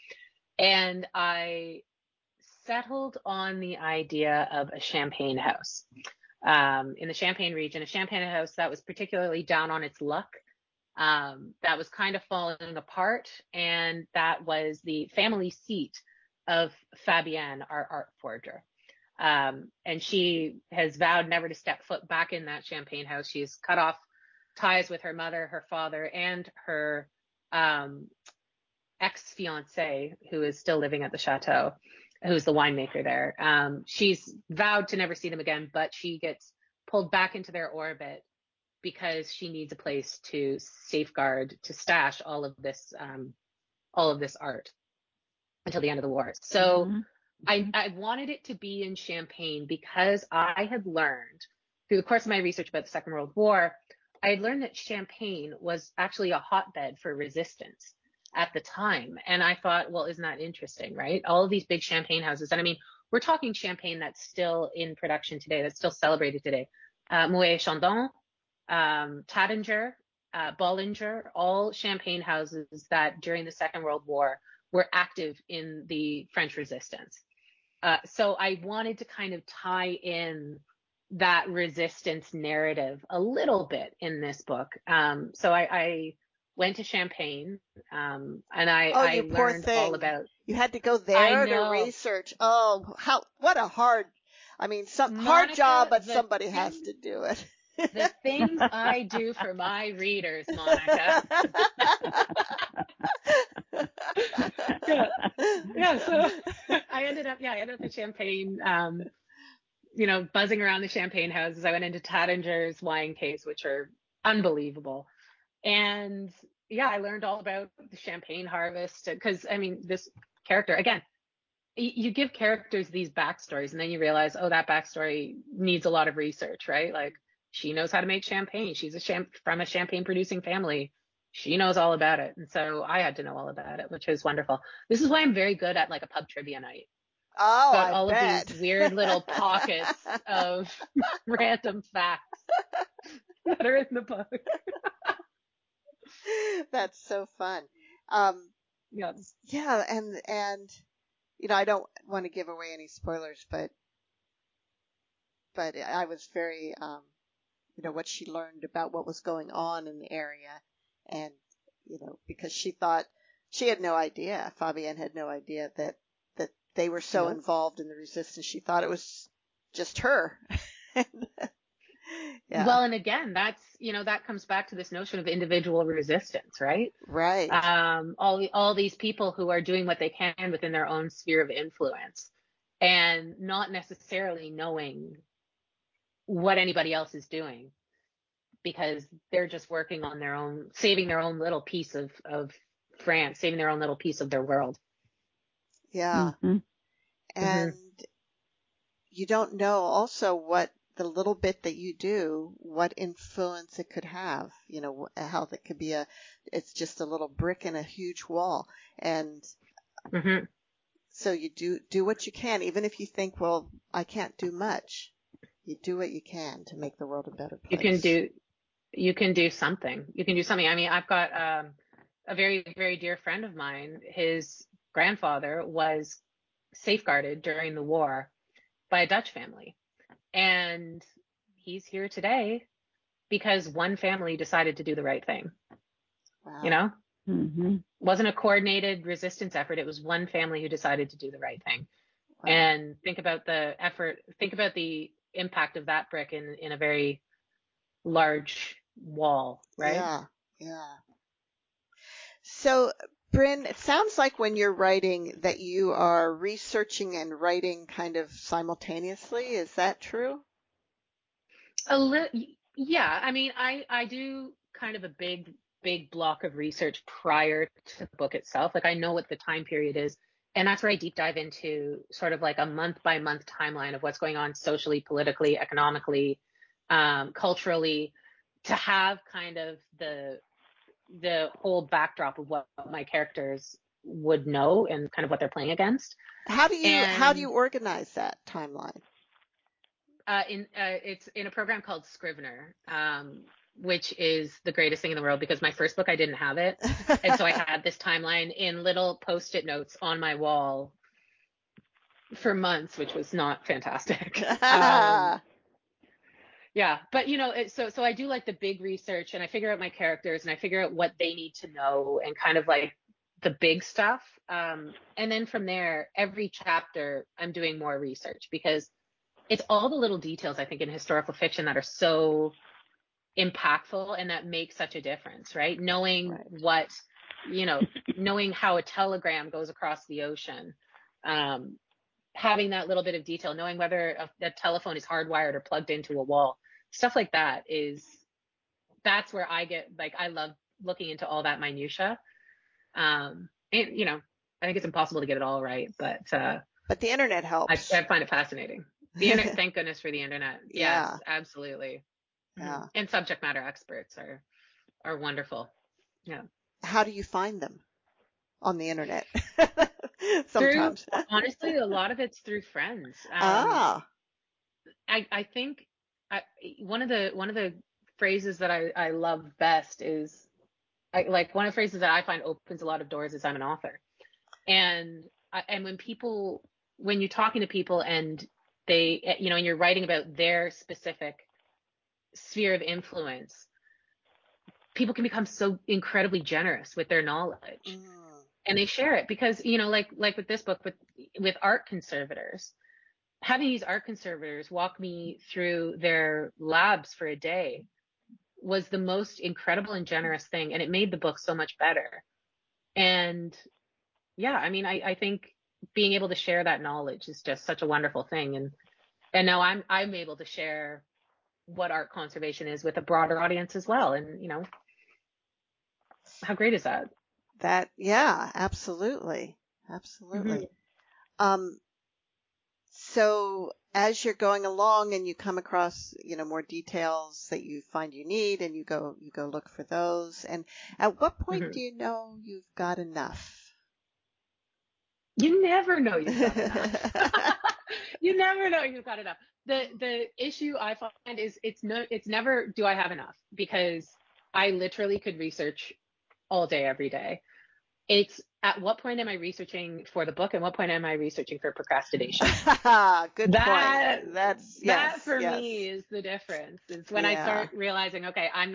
And I settled on the idea of a champagne house in the Champagne region, a champagne house that was particularly down on its luck, that was kind of falling apart, and that was the family seat of Fabienne, our art forger. And she has vowed never to step foot back in that champagne house. She's cut off ties with her mother, her father, and her ex-fiancé, who is still living at the chateau, who's the winemaker there. She's vowed to never see them again, but she gets pulled back into their orbit because she needs a place to safeguard, to stash all of this art until the end of the war. So mm-hmm. I wanted it to be in Champagne because I had learned through the course of my research about the Second World War, I had learned that Champagne was actually a hotbed for resistance at the time. And I thought, well, isn't that interesting, right? All of these big Champagne houses. And I mean, we're talking Champagne that's still in production today, that's still celebrated today. Moët & Chandon, Tattinger, Bollinger, all Champagne houses that during the Second World War were active in the French resistance. So I wanted to kind of tie in that resistance narrative a little bit in this book. So I went to Champagne, and I learned all about. You had to go there to research. Oh, how what a hard! I mean, some Monica, hard job, but somebody has to do it. The things I do for my readers, Monica. Yeah. So I ended up in Champagne. You know, buzzing around the Champagne houses. I went into Tattinger's wine caves, which are unbelievable. And yeah, I learned all about the Champagne harvest because, I mean, this character, again, you give characters these backstories and then you realize, oh, that backstory needs a lot of research, right? Like she knows how to make champagne. She's from a champagne producing family. She knows all about it. And so I had to know all about it, which was wonderful. This is why I'm very good at like a pub trivia night. Oh, I bet. All of these weird little pockets of random facts that are in the book. That's so fun. Yes. Yeah, and you know, I don't want to give away any spoilers, but I was very, you know, what she learned about what was going on in the area, and you know, because she thought she had no idea, Fabienne had no idea that they were so involved in the resistance. She thought it was just her. Yeah. Well, and again, that's, you know, that comes back to this notion of individual resistance, right? Right. All these people who are doing what they can within their own sphere of influence and not necessarily knowing what anybody else is doing because they're just working on their own, saving their own little piece of France, saving their own little piece of their world. Yeah. Mm-hmm. And you don't know also what the little bit that you do, what influence it could have, you know, how that could be it's just a little brick in a huge wall. And mm-hmm. so you do what you can, even if you think, well, I can't do much. You do what you can to make the world a better place. You can do something. I mean, I've got a very, very dear friend of mine. His grandfather was safeguarded during the war by a Dutch family. And he's here today because one family decided to do the right thing. Wow. You know, mm-hmm. wasn't a coordinated resistance effort. It was one family who decided to do the right thing. Wow. And think about the effort, think about the impact of that brick in a very large wall, right? Yeah, yeah. So, Bryn, it sounds like when you're writing that you are researching and writing kind of simultaneously. Is that true? Yeah. I mean, I do kind of a big block of research prior to the book itself. Like I know what the time period is. And that's where I deep dive into sort of like a month by month timeline of what's going on socially, politically, economically, culturally, to have kind of the whole backdrop of what my characters would know and kind of what they're playing against. How do you organize that timeline? It's in a program called Scrivener, which is the greatest thing in the world because my first book, I didn't have it. And so I had this timeline in little post-it notes on my wall for months, which was not fantastic. Yeah, but you know, so I do like the big research and I figure out my characters and I figure out what they need to know and kind of like the big stuff. And then from there, every chapter I'm doing more research because it's all the little details I think in historical fiction that are so impactful and that make such a difference, right? Knowing how a telegram goes across the ocean, having that little bit of detail, knowing whether a telephone is hardwired or plugged into a wall, stuff like that is, that's where I get, like, I love looking into all that minutia. And, you know, I think it's impossible to get it all right, but the internet helps. I find it fascinating. The internet, thank goodness for the internet. Yeah. Yes, absolutely. Yeah. And subject matter experts are wonderful. Yeah. How do you find them on the internet? Sometimes. Honestly, a lot of it's through friends. I think one of the phrases that I love best is, one of the phrases that I find opens a lot of doors is I'm an author. And when you're talking to people and they, you know, and you're writing about their specific sphere of influence, people can become so incredibly generous with their knowledge. Mm. And they share it because, you know, like with this book, with art conservators, having these art conservators walk me through their labs for a day was the most incredible and generous thing. And it made the book so much better. And yeah, I mean, I think being able to share that knowledge is just such a wonderful thing. And now I'm able to share what art conservation is with a broader audience as well. And, you know, how great is that? That, yeah, absolutely. Absolutely. Mm-hmm. So as you're going along and you come across, you know, more details that you find you need and you go look for those. And at what point mm-hmm. do you know you've got enough? You never know you've got enough. You never know you've got enough. The issue I find is it's never do I have enough, because I literally could research all day, every day. It's at what point am I researching for the book and what point am I researching for procrastination? Good point. That for me is the difference. It's when I start realizing, okay, I'm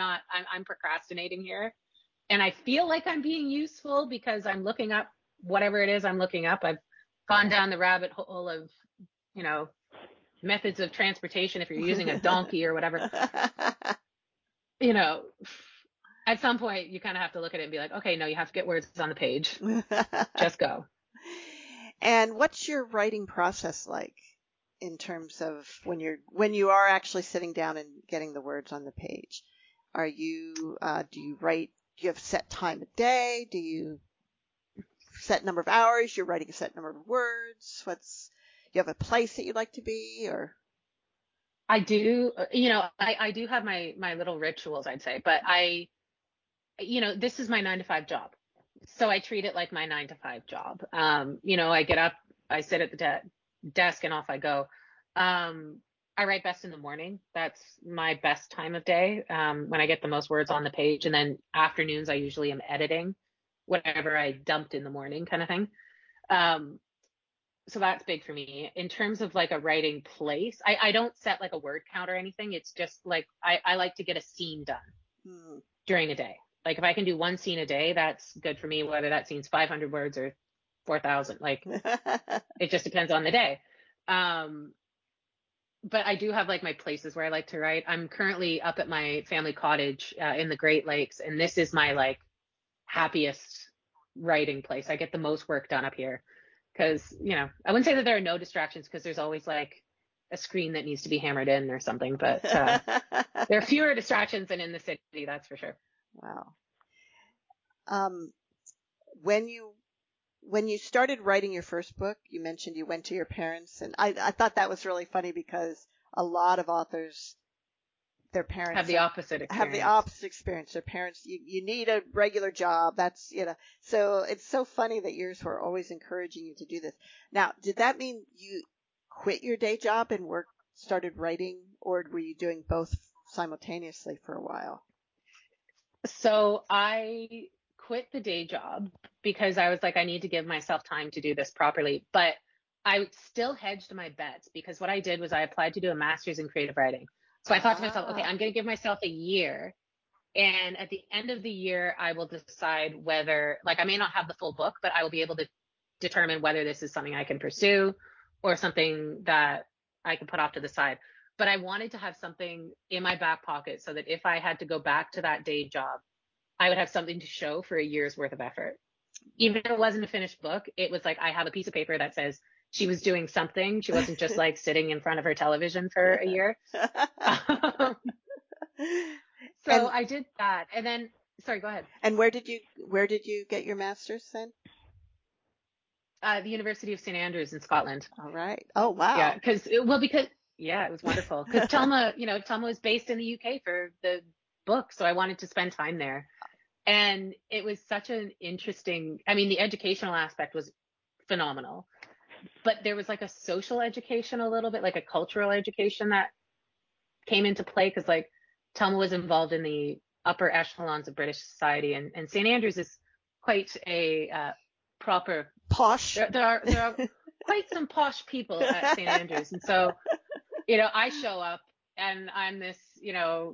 procrastinating here and I feel like I'm being useful because I'm looking up whatever it is I'm looking up. I've gone down the rabbit hole of, you know, methods of transportation if you're using a donkey or whatever. You know, at some point you kind of have to look at it and be like, okay, no, you have to get words on the page. Just go. And what's your writing process like in terms of when you are actually sitting down and getting the words on the page? Are you, do you write, do you have set time of day? Do you set number of hours? You're writing a set number of words. You have a place that you'd like to be, or? I do, you know, I do have my little rituals, I'd say, but you know, this is my 9-to-5 job. So I treat it like my 9-to-5 job. You know, I get up, I sit at the desk and off I go. I write best in the morning. That's my best time of day. When I get the most words on the page, and then afternoons, I usually am editing whatever I dumped in the morning kind of thing. So that's big for me in terms of like a writing place. I don't set like a word count or anything. It's just like, I like to get a scene done during a day. Like if I can do one scene a day, that's good for me, whether that scene's 500 words or 4,000, like it just depends on the day. But I do have like my places where I like to write. I'm currently up at my family cottage in the Great Lakes. And this is my like happiest writing place. I get the most work done up here because, you know, I wouldn't say that there are no distractions because there's always like a screen that needs to be hammered in or something, but there are fewer distractions than in the city. That's for sure. Wow. When you started writing your first book, you mentioned you went to your parents, and I thought that was really funny because a lot of authors, their parents have the opposite experience. Their parents, you need a regular job. That's, you know, so it's so funny that yours were always encouraging you to do this. Now, did that mean you quit your day job and started writing, or were you doing both simultaneously for a while? So I quit the day job because I was like, I need to give myself time to do this properly. But I still hedged my bets because what I did was I applied to do a master's in creative writing. So I thought to myself, okay, I'm going to give myself a year. And at the end of the year, I will decide whether, like, I may not have the full book, but I will be able to determine whether this is something I can pursue or something that I can put off to the side. But I wanted to have something in my back pocket so that if I had to go back to that day job, I would have something to show for a year's worth of effort. Even if it wasn't a finished book, it was like I have a piece of paper that says, she was doing something. She wasn't just like sitting in front of her television for a year. So I did that. And then, sorry, go ahead. And where did you get your master's then? The University of St. Andrews in Scotland. All right. Oh, wow. Yeah, because it was wonderful. Because Thelma was based in the UK for the book, so I wanted to spend time there. And it was such an interesting, I mean, the educational aspect was phenomenal. But there was like a social education a little bit, like a cultural education that came into play. Because like Thelma was involved in the upper echelons of British society. And St. Andrews is quite a proper... Posh. There are quite some posh people at St. Andrews. And so, I show up and I'm this,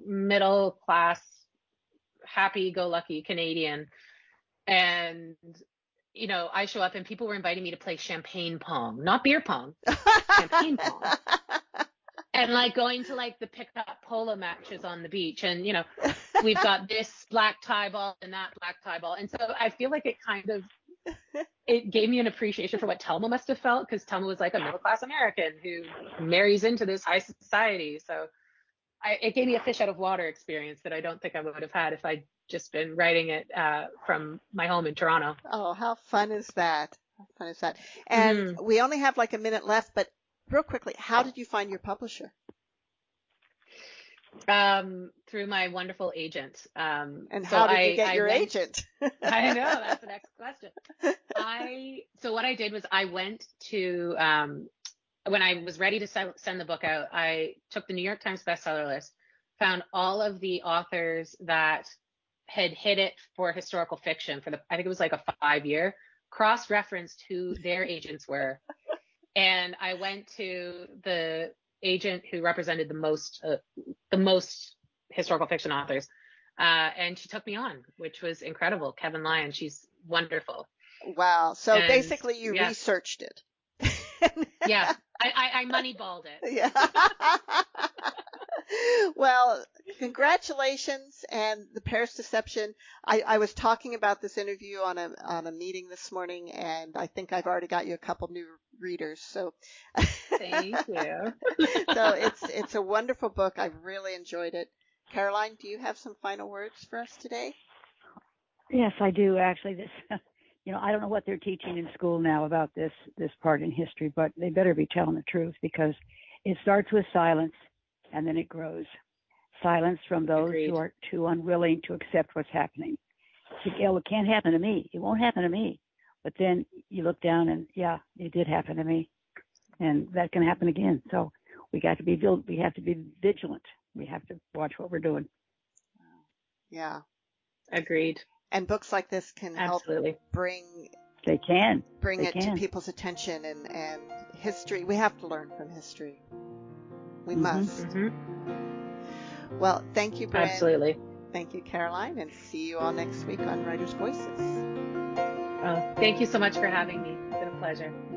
middle class, happy-go-lucky Canadian. And, I show up and people were inviting me to play champagne pong, not beer pong, champagne pong. And like going to like the pickup polo matches on the beach. And, we've got this black tie ball and that black tie ball. And so I feel like it kind of, it gave me an appreciation for what Thelma must have felt, because Thelma was like a middle-class American who marries into this high society. So it gave me a fish out of water experience that I don't think I would have had if I'd just been writing it from my home in Toronto. Oh, how fun is that? And we only have like a minute left, but real quickly, how did you find your publisher? Through my wonderful agent. And so how did you get your agent? I know, that's the next question. So what I did was I went to, when I was ready to send the book out, I took the New York Times bestseller list, found all of the authors that had hit it for historical fiction I think it was like a 5-year, cross-referenced who their agents were. And I went to the agent who represented the most historical fiction authors, and she took me on, which was incredible. Kevin Lyon, she's wonderful. Wow. So basically you researched it. Yeah, I moneyballed it. Yeah. Well, congratulations, and The Paris Deception. I was talking about this interview on a meeting this morning, and I think I've already got you a couple new readers. So thank you. So it's a wonderful book. I really enjoyed it. Caroline, do you have some final words for us today? Yes, I do actually. This. I don't know what they're teaching in school now about this part in history, but they better be telling the truth, because it starts with silence and then it grows. Silence from those Agreed. Who are too unwilling to accept what's happening. It can't happen to me. It won't happen to me. But then you look down and, yeah, it did happen to me. And that can happen again. So we have to be vigilant. We have to watch what we're doing. Yeah. Agreed. And books like this can Absolutely. Help bring it to people's attention and history. We have to learn from history. We must. Mm-hmm. Well, thank you, Bryn. Absolutely. Thank you, Caroline, and see you all next week on Writer's Voices. Thank you so much for having me. It's been a pleasure.